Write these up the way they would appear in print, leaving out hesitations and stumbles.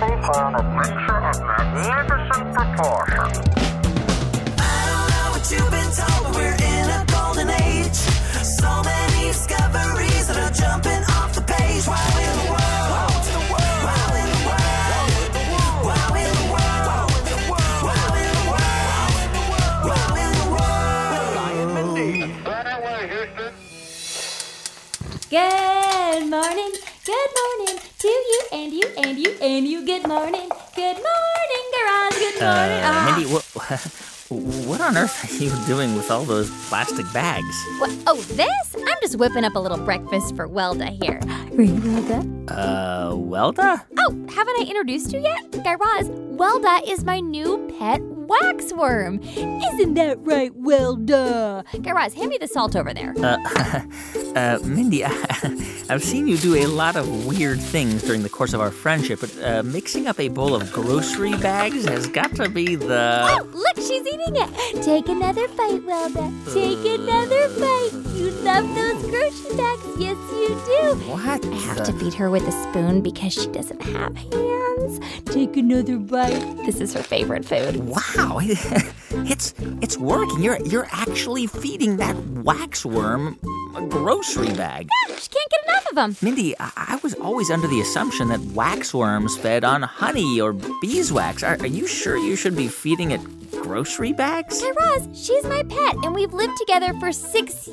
ready for an adventure of magnificent proportions. I don't know what you've been told, but we're in a golden age. So many discoveries that are jumping off the page. Wow in the world, wow in the world, wow in the world, wow in the world, wow in the world, wow in the world, wow in the world. Guy and Mindy. Right away, Houston. Good morning. Good morning to you and you and you and you. Good morning. Good morning, Garage. Good morning. Mindy, what on earth are you doing with all those plastic bags? What? Oh, this? I'm just whipping up a little breakfast for Welda here. Welda? Welda? Oh, haven't I introduced you yet? Guy Raz, Welda is my new pet waxworm. Isn't that right, Welda? Guy Raz, hand me the salt over there. Mindy, I've seen you do a lot of weird things during the course of our friendship, but mixing up a bowl of grocery bags has got to be the... Oh, look, she's eating it. Take another bite, Welda. Take another bite. You love those grocery bags. Yes, you do. What? I have to feed her with a spoon because she doesn't have hands. Take another bite. This is her favorite food. Wow, it's working. You're actually feeding that waxworm a grocery bag. Yeah, she can't get enough of them. Mindy, I was always under the assumption that waxworms fed on honey or beeswax. Are you sure you should be feeding it grocery bags? Guy Raz, she's my pet, and we've lived together for 6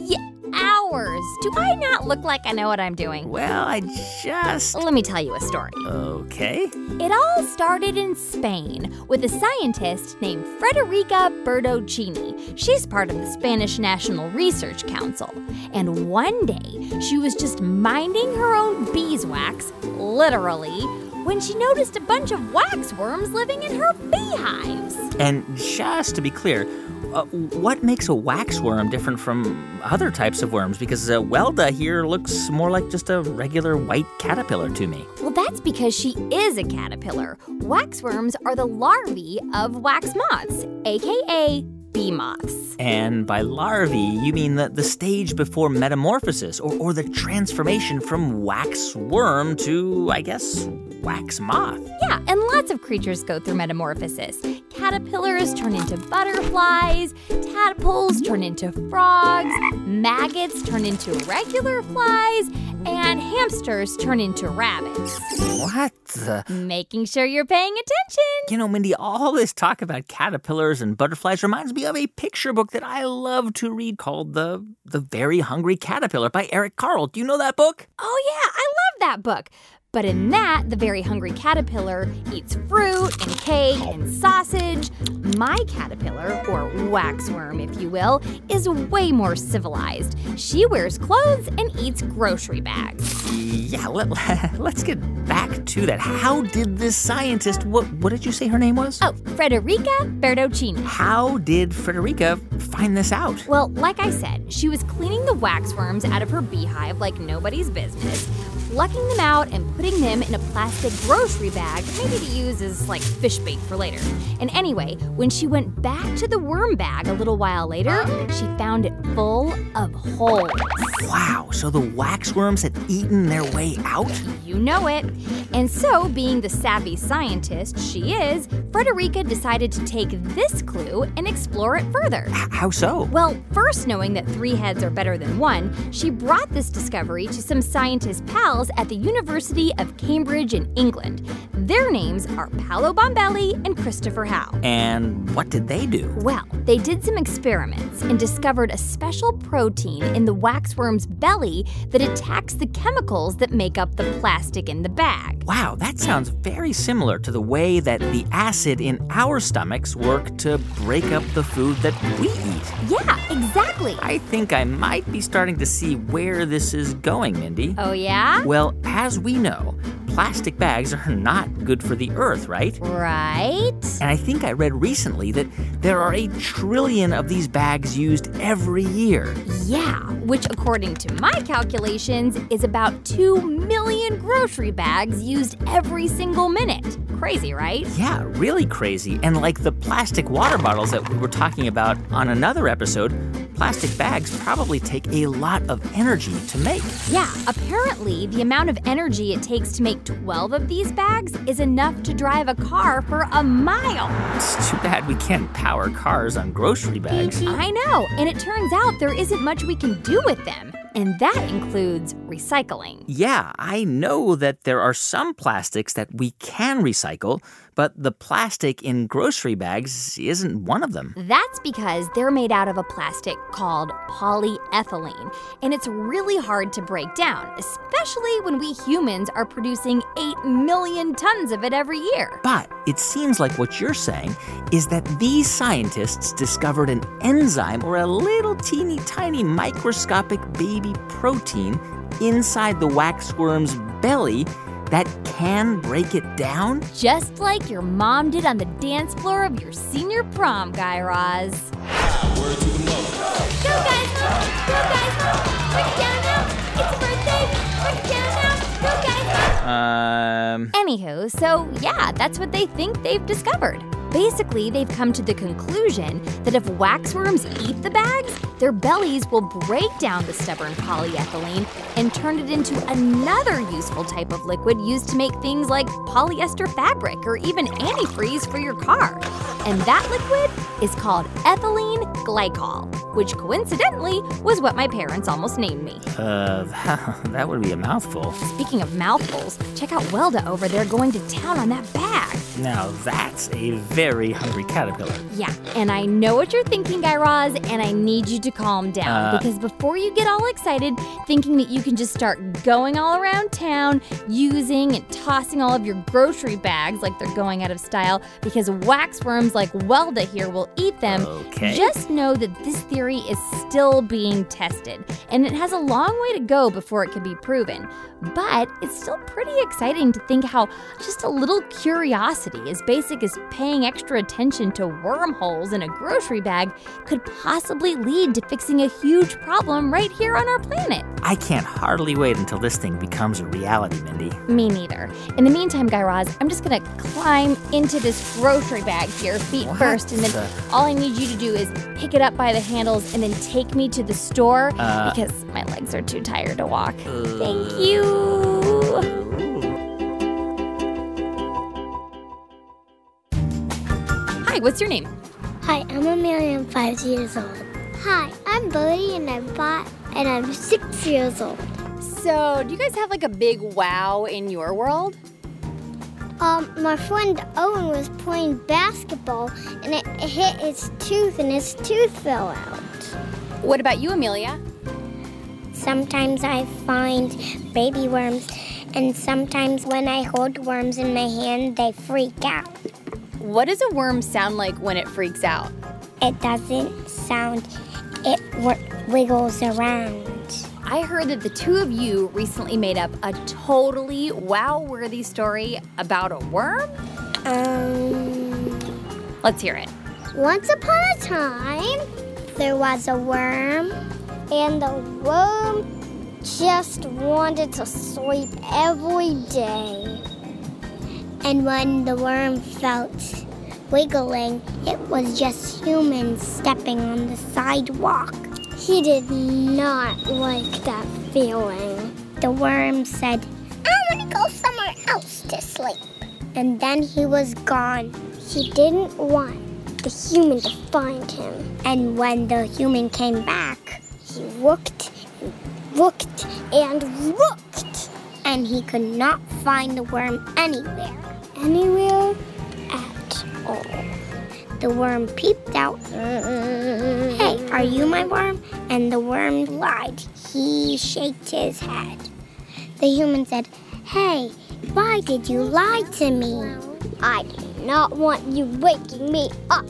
hours. Do I not look like I know what I'm doing? Well, I just... Let me tell you a story. Okay. It all started in Spain with a scientist named Federica Bertocchini. She's part of the Spanish National Research Council. And one day, she was just minding her own beeswax, literally, when she noticed a bunch of waxworms living in her beehives. And just to be clear, what makes a waxworm different from other types of worms? Because Welda here looks more like just a regular white caterpillar to me. Well, that's because she is a caterpillar. Waxworms are the larvae of wax moths, a.k.a. bee moths. And by larvae, you mean the stage before metamorphosis or the transformation from wax worm to, I guess, wax moth. Yeah, and lots of creatures go through metamorphosis. Caterpillars turn into butterflies, tadpoles turn into frogs, maggots turn into regular flies, and hamsters turn into rabbits. What the? Making sure you're paying attention. You know, Mindy, all this talk about caterpillars and butterflies reminds me of a picture book that I love to read called The Very Hungry Caterpillar by Eric Carle. Do you know that book? Oh, yeah, I love that book. But in that, the very hungry caterpillar eats fruit and cake and sausage. My caterpillar, or waxworm, if you will, is way more civilized. She wears clothes and eats grocery bags. Yeah, let's get back to that. How did this scientist, what did you say her name was? Oh, Federica Bertocchini. How did Federica find this out? Well, like I said, she was cleaning the waxworms out of her beehive like nobody's business, plucking them out and putting them in a plastic grocery bag, maybe to use as, like, fish bait for later. And anyway, when she went back to the worm bag a little while later, she found it full of holes. Wow, so the waxworms had eaten their way out? You know it. And so, being the savvy scientist she is, Federica decided to take this clue and explore it further. How so? Well, first knowing that 3 heads are better than 1, she brought this discovery to some scientist pals at the University of Cambridge in England. Their names are Paolo Bombelli and Christopher Howe. And what did they do? Well, they did some experiments and discovered a special protein in the waxworm's belly that attacks the chemicals that make up the plastic in the bag. Wow, that sounds very similar to the way that the acid in our stomachs work to break up the food that we eat. Yeah, exactly. I think I might be starting to see where this is going, Mindy. Oh, yeah? Well, as we know, plastic bags are not good for the earth, right? Right. And I think I read recently that there are 1 trillion of these bags used every year. Yeah, which according to my calculations is about 2 million grocery bags used every single minute. Crazy, right? Yeah, really crazy. And like the plastic water bottles that we were talking about on another episode, plastic bags probably take a lot of energy to make. Yeah, apparently the amount of energy it takes to make 12 of these bags is enough to drive a car for a mile. It's too bad we can't power cars on grocery bags. I know, and it turns out there isn't much we can do with them. And that includes recycling. Yeah, I know that there are some plastics that we can recycle, but the plastic in grocery bags isn't one of them. That's because they're made out of a plastic called polyethylene, and it's really hard to break down, especially when we humans are producing 8 million tons of it every year. But it seems like what you're saying is that these scientists discovered an enzyme or a little teeny tiny microscopic baby protein inside the waxworm's belly that can break it down? Just like your mom did on the dance floor of your senior prom, Guy Raz. Word to the moon. Go, guys, mom! Go, guys, mom! Break down now! It's a birthday! Break down now! Go, guys, mom! Anywho, so yeah, that's what they think they've discovered. Basically, they've come to the conclusion that if waxworms eat the bags, their bellies will break down the stubborn polyethylene and turn it into another useful type of liquid used to make things like polyester fabric or even antifreeze for your car. And that liquid is called ethylene glycol, which coincidentally was what my parents almost named me. That would be a mouthful. Speaking of mouthfuls, check out Welda over there going to town on that bag. Now that's a very hungry caterpillar. Yeah, and I know what you're thinking, Guy Raz, and I need you to calm down. Because before you get all excited thinking that you can just start going all around town using and tossing all of your grocery bags like they're going out of style because waxworms like Welda here will eat them, okay. Just know that this theory is still being tested, and it has a long way to go before it can be proven. But it's still pretty exciting to think how just a little curiosity as basic as paying extra attention to wormholes in a grocery bag could possibly lead to fixing a huge problem right here on our planet. I can't hardly wait until this thing becomes a reality, Mindy. Me neither. In the meantime, Guy Raz, I'm just going to climb into this grocery bag here feet first, and then all I need you to do is pick it up by the handles and then take me to the store because my legs are too tired to walk. Thank you. Hi, what's your name? Hi, I'm Amelia, I'm 5 years old. Hi, I'm Bodhi, and I'm 6 years old. So, do you guys have like a big wow in your world? My friend Owen was playing basketball, and it hit his tooth, and his tooth fell out. What about you, Amelia? Sometimes I find baby worms, and sometimes when I hold worms in my hand, they freak out. What does a worm sound like when it freaks out? It doesn't sound. It wiggles around. I heard that the two of you recently made up a totally wow-worthy story about a worm? Let's hear it. Once upon a time, there was a worm, and the worm just wanted to sleep every day. And when the worm felt wiggling, it was just humans stepping on the sidewalk. He did not like that feeling. The worm said, I want to go somewhere else to sleep. And then he was gone. He didn't want the human to find him. And when the human came back, he looked and looked and looked. And he could not find the worm anywhere at all. The worm peeped out. Hey, are you my worm? And the worm lied. He shook his head. The human said, hey, why did you lie to me? I do not want you waking me up.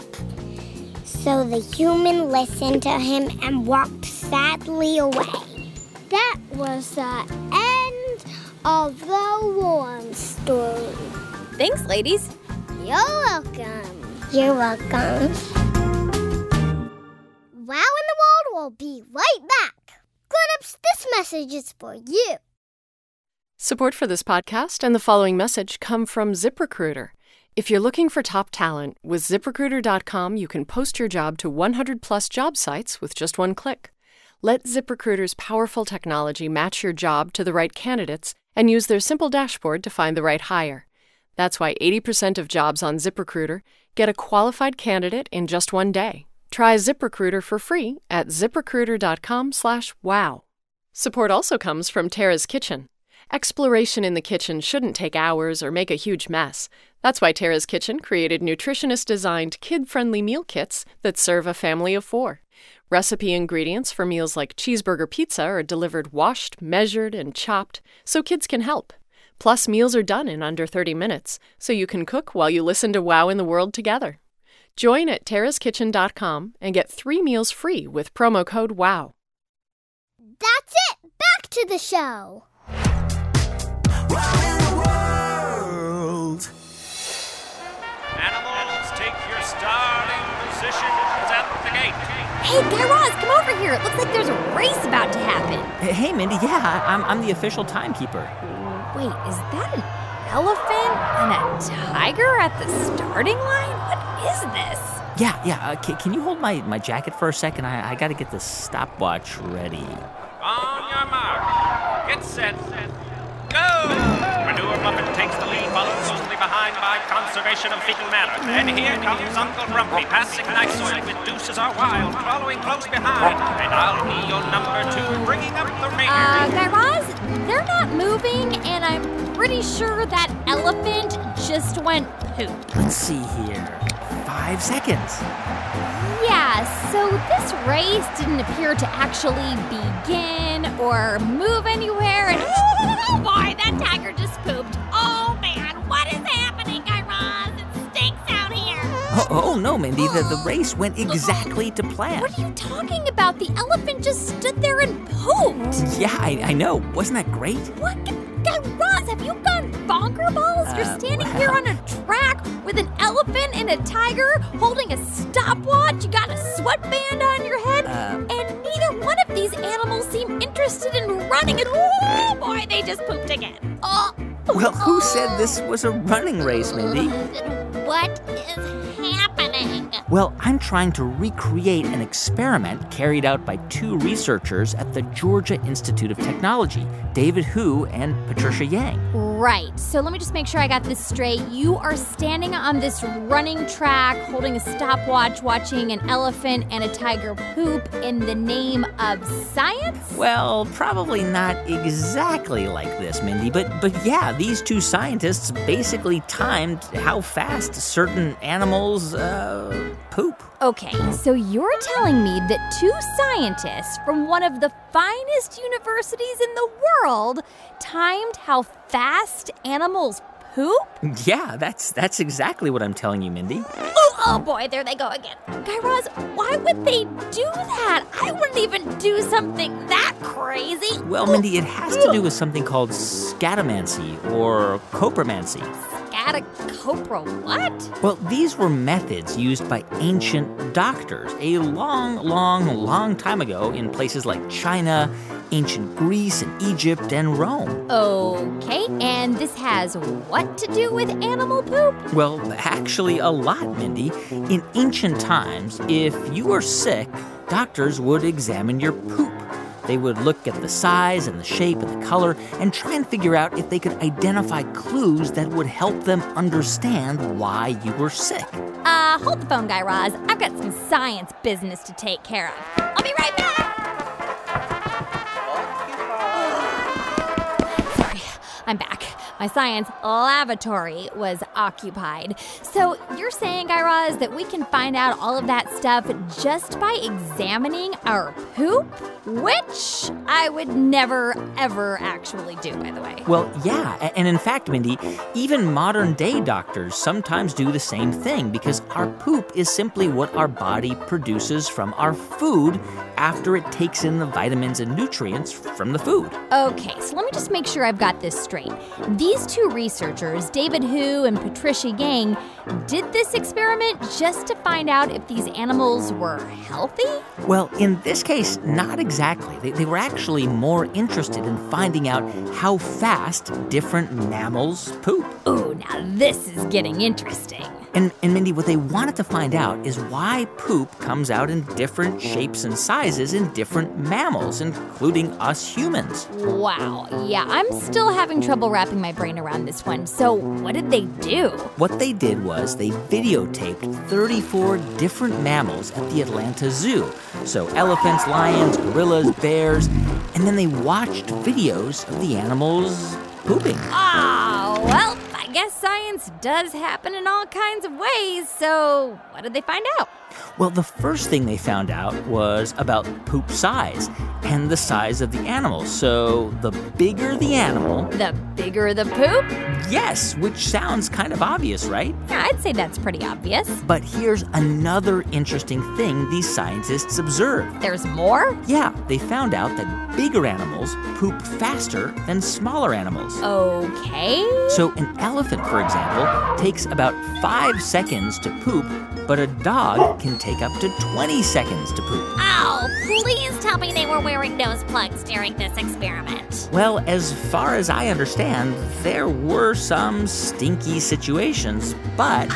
So the human listened to him and walked sadly away. That was the end of the worm story. Thanks, ladies. You're welcome. You're welcome. Wow in the World will be right back. Grown-ups, this message is for you. Support for this podcast and the following message come from ZipRecruiter. If you're looking for top talent, with ZipRecruiter.com, you can post your job to 100-plus job sites with just one click. Let ZipRecruiter's powerful technology match your job to the right candidates and use their simple dashboard to find the right hire. That's why 80% of jobs on ZipRecruiter get a qualified candidate in just one day. Try ZipRecruiter for free at ZipRecruiter.com/wow. Support also comes from Terra's Kitchen. Exploration in the kitchen shouldn't take hours or make a huge mess. That's why Terra's Kitchen created nutritionist-designed, kid-friendly meal kits that serve a family of four. Recipe ingredients for meals like cheeseburger pizza are delivered washed, measured, and chopped so kids can help. Plus, meals are done in under 30 minutes, so you can cook while you listen to Wow in the World together. Join at terraskitchen.com and get 3 meals free with promo code WOW. That's it! Back to the show! Wow in the world. Animals, take your starting positions at the gate. Hey, Guy Raz, come over here. It looks like there's a race about to happen. Hey, Mindy, yeah, I'm the official timekeeper. Wait, is that an elephant and a tiger at the starting line? What is this? Yeah, can you hold my jacket for a second? I got to get this stopwatch ready. On your mark, get set. Go! Manure Muppet takes the lead, followed closely behind by Conservation of Fecal Matter. Then here comes Uncle Rumpy, passing night soil with Deuces Are Wild, following close behind. And I'll be your number 2, bringing up the rear. Guy Raz, they're not moving, and I'm pretty sure that elephant just went poop. Let's see here. 5 seconds. Yeah, so this race didn't appear to actually begin or move anywhere. And oh, boy, that tiger just pooped. Oh, man, what is happening, Guy Raz? It stinks out here. Oh, no, Mindy. The race went exactly to plan. What are you talking about? The elephant just stood there and pooped. Yeah, I know. Wasn't that great? What? Guy Raz, have you gone bonker balls? You're standing here on a track with an elephant and a tiger holding a stopwatch. You got a sweatband on your head. And neither one of these animals seem interested in running. And oh, boy, they just pooped again. Oh. Well, who said this was a running race, Mindy? What is happening? Well, I'm trying to recreate an experiment carried out by 2 researchers at the Georgia Institute of Technology, David Hu and Patricia Yang. Right. So let me just make sure I got this straight. You are standing on this running track, holding a stopwatch, watching an elephant and a tiger poop in the name of science? Well, probably not exactly like this, Mindy, but yeah, these 2 scientists basically timed how fast certain animals poop. Okay, so you're telling me that 2 scientists from one of the finest universities in the world timed how fast animals poop? Yeah, that's exactly what I'm telling you, Mindy. Oh, boy, there they go again. Guy Raz, why would they do that? I wouldn't even do something that crazy. Well, Mindy, it has to do with something called scatamancy or copramancy. Scatacopra what? Well, these were methods used by ancient doctors a long time ago in places like China, ancient Greece, and Egypt, and Rome. Okay, and this has what to do with animal poop? Well, actually a lot, Mindy. In ancient times, if you were sick, doctors would examine your poop. They would look at the size and the shape and the color and try and figure out if they could identify clues that would help them understand why you were sick. Hold the phone, Guy Raz. I've got some science business to take care of. I'll be right back. I'm back. My science lavatory was occupied. So you're saying, Guy Raz, that we can find out all of that stuff just by examining our poop? Which I would never, ever actually do, by the way. Well, yeah. And in fact, Mindy, even modern-day doctors sometimes do the same thing because our poop is simply what our body produces from our food after it takes in the vitamins and nutrients from the food. Okay, so let me just make sure I've got this straight. These 2 researchers, David Hu and Patricia Yang, did this experiment just to find out if these animals were healthy? Well, in this case, not exactly. Exactly. They were actually more interested in finding out how fast different mammals poop. Ooh, now this is getting interesting. And Mindy, what they wanted to find out is why poop comes out in different shapes and sizes in different mammals, including us humans. Wow, yeah, I'm still having trouble wrapping my brain around this one. So what did they do? What they did was they videotaped 34 different mammals at the Atlanta Zoo. So elephants, lions, gorillas, bears, and then they watched videos of the animals pooping. Oh, well, I guess science does happen in all kinds of ways, so what did they find out? Well, the first thing they found out was about poop size and the size of the animal. So the bigger the animal... The bigger the poop? Yes, which sounds kind of obvious, right? Yeah, I'd say that's pretty obvious. But here's another interesting thing these scientists observed. There's more? Yeah, they found out that bigger animals poop faster than smaller animals. Okay. So an elephant, for example, takes about 5 seconds to poop, but a dog can take up to 20 seconds to poop. Oh, please tell me they were wearing nose plugs during this experiment. Well, as far as I understand, there were some stinky situations, but...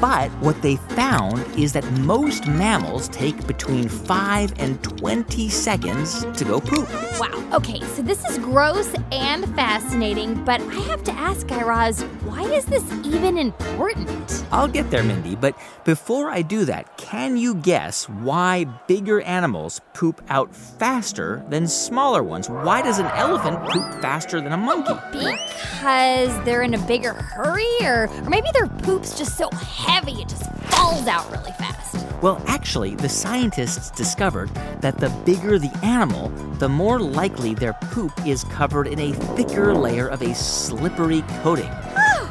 But what they found is that most mammals take between 5 and 20 seconds to go poop. Wow. Okay, so this is gross and fascinating, but I have to ask, Guy Raz, why is this even important? I'll get there, Mindy, but before I do that, can you guess why bigger animals poop out faster than smaller ones? Why does an elephant poop faster than a monkey? Because they're in a bigger hurry, or maybe their poop's just so heavy. It just falls out really fast. Well, actually, the scientists discovered that the bigger the animal, the more likely their poop is covered in a thicker layer of a slippery coating.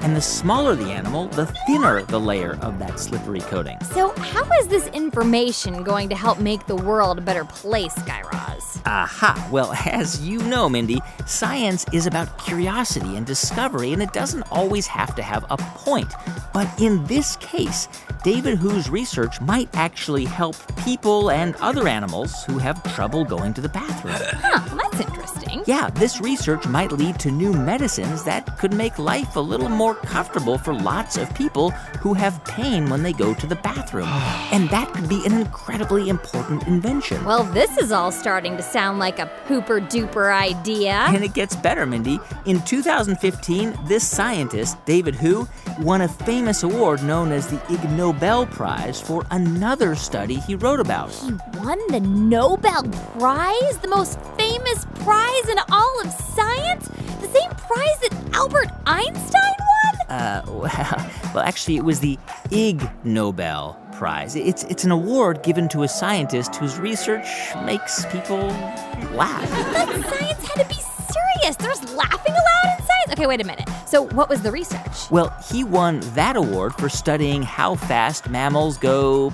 And the smaller the animal, the thinner the layer of that slippery coating. So how is this information going to help make the world a better place, Guy Raz? Aha. Well, as you know, Mindy, science is about curiosity and discovery, and it doesn't always have to have a point. But in this case, David Hu's research might actually help people and other animals who have trouble going to the bathroom. Huh, that's interesting. Yeah, this research might lead to new medicines that could make life a little more comfortable for lots of people who have pain when they go to the bathroom. And that could be an incredibly important invention. Well, this is all starting to sound like a pooper-duper idea. And it gets better, Mindy. In 2015, this scientist, David Hu, won a famous award known as the Ig Nobel Prize for another study he wrote about. He won the Nobel Prize? The most famous prize in all of science? The same prize that Albert Einstein won? Well, actually, it was the Ig Nobel Prize. It's an award given to a scientist whose research makes people laugh. But science had to be serious. There's laughing allowed in science? Okay, wait a minute. So what was the research? Well, he won that award for studying how fast mammals go...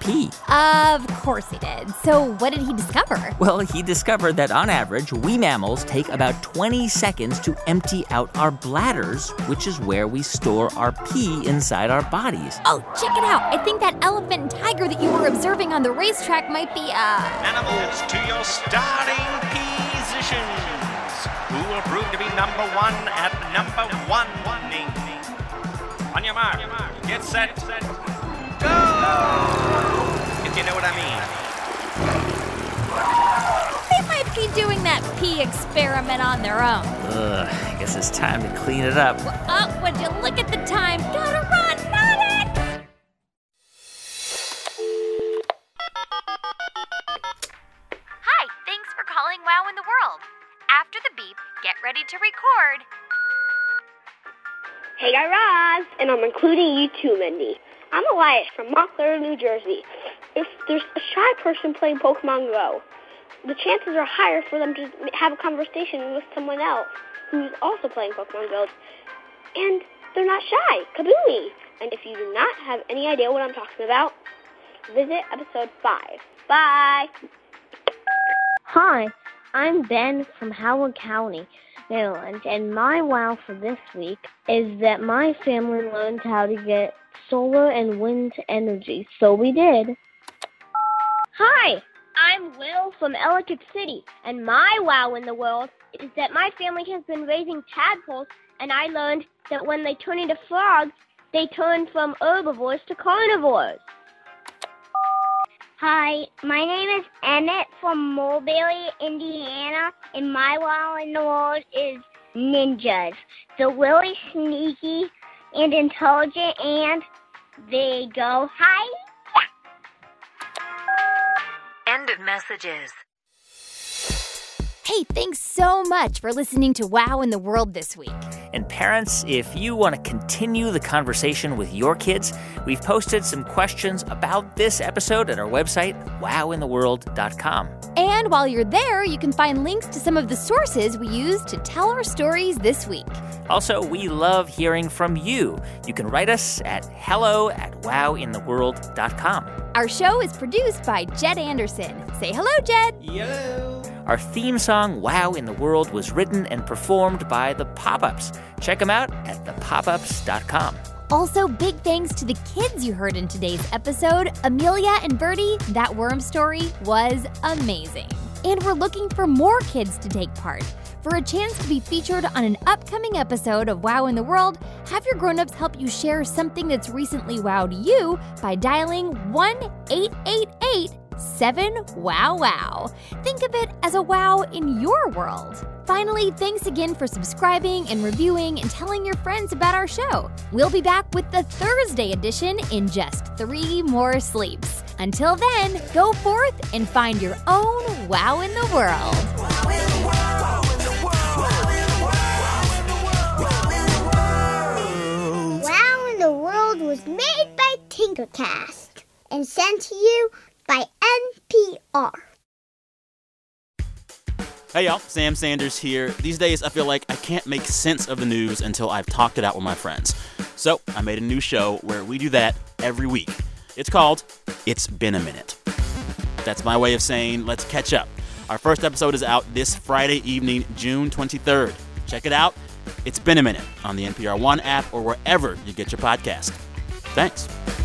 pee. Of course he did. So what did he discover? Well, he discovered that on average, we mammals take about 20 seconds to empty out our bladders, which is where we store our pee inside our bodies. Oh, check it out. I think that elephant and tiger that you were observing on the racetrack might be, Animals, to your starting positions. Who will prove to be number one at number one? On your mark, get set, go! If you know what I mean. They might be doing that pee experiment on their own. Ugh, I guess it's time to clean it up. Oh, would you look at the time? Gotta run, not it! Hi, thanks for calling Wow in the World. After the beep, get ready to record. Hey, Guy Raz, and I'm including you too, Mindy. I'm Elias from Montclair, New Jersey. If there's a shy person playing Pokemon Go, the chances are higher for them to have a conversation with someone else who's also playing Pokemon Go. And they're not shy. Kabooey! And if you do not have any idea what I'm talking about, visit episode 5. Bye! Hi, I'm Ben from Howard County, Maryland, and my wow for this week is that my family learned how to get solar and wind energy, so we did. Hi, I'm Will from Ellicott City, and my wow in the world is that my family has been raising tadpoles, and I learned that when they turn into frogs, they turn from herbivores to carnivores. Hi, my name is Emmett from Mulberry, Indiana, and my wow in the world is ninjas. They're really sneaky and intelligent, and they go hi-ya! End of messages. Hey, thanks so much for listening to Wow in the World this week. And parents, if you want to continue the conversation with your kids, we've posted some questions about this episode at our website, wowintheworld.com. And while you're there, you can find links to some of the sources we used to tell our stories this week. Also, we love hearing from you. You can write us at hello@wowintheworld.com. Our show is produced by Jed Anderson. Say hello, Jed. Hello. Our theme song, Wow in the World, was written and performed by The Pop-Ups. Check them out at thepopups.com. Also, big thanks to the kids you heard in today's episode. Amelia and Bertie, that worm story was amazing. And we're looking for more kids to take part. For a chance to be featured on an upcoming episode of Wow in the World, have your grown-ups help you share something that's recently wowed you by dialing 1-888-7-WOW-WOW. Think of it as a wow in your world. Finally, thanks again for subscribing and reviewing and telling your friends about our show. We'll be back with the Thursday edition in just 3 more sleeps. Until then, go forth and find your own wow in the world. Wow in the world. Wow in the World was made by Tinkercast and sent to you by NPR. Hey, y'all. Sam Sanders here. These days, I feel like I can't make sense of the news until I've talked it out with my friends. So I made a new show where we do that every week. It's called It's Been a Minute. That's my way of saying let's catch up. Our first episode is out this Friday evening, June 23rd. Check it out. It's Been a Minute on the NPR One app or wherever you get your podcast. Thanks.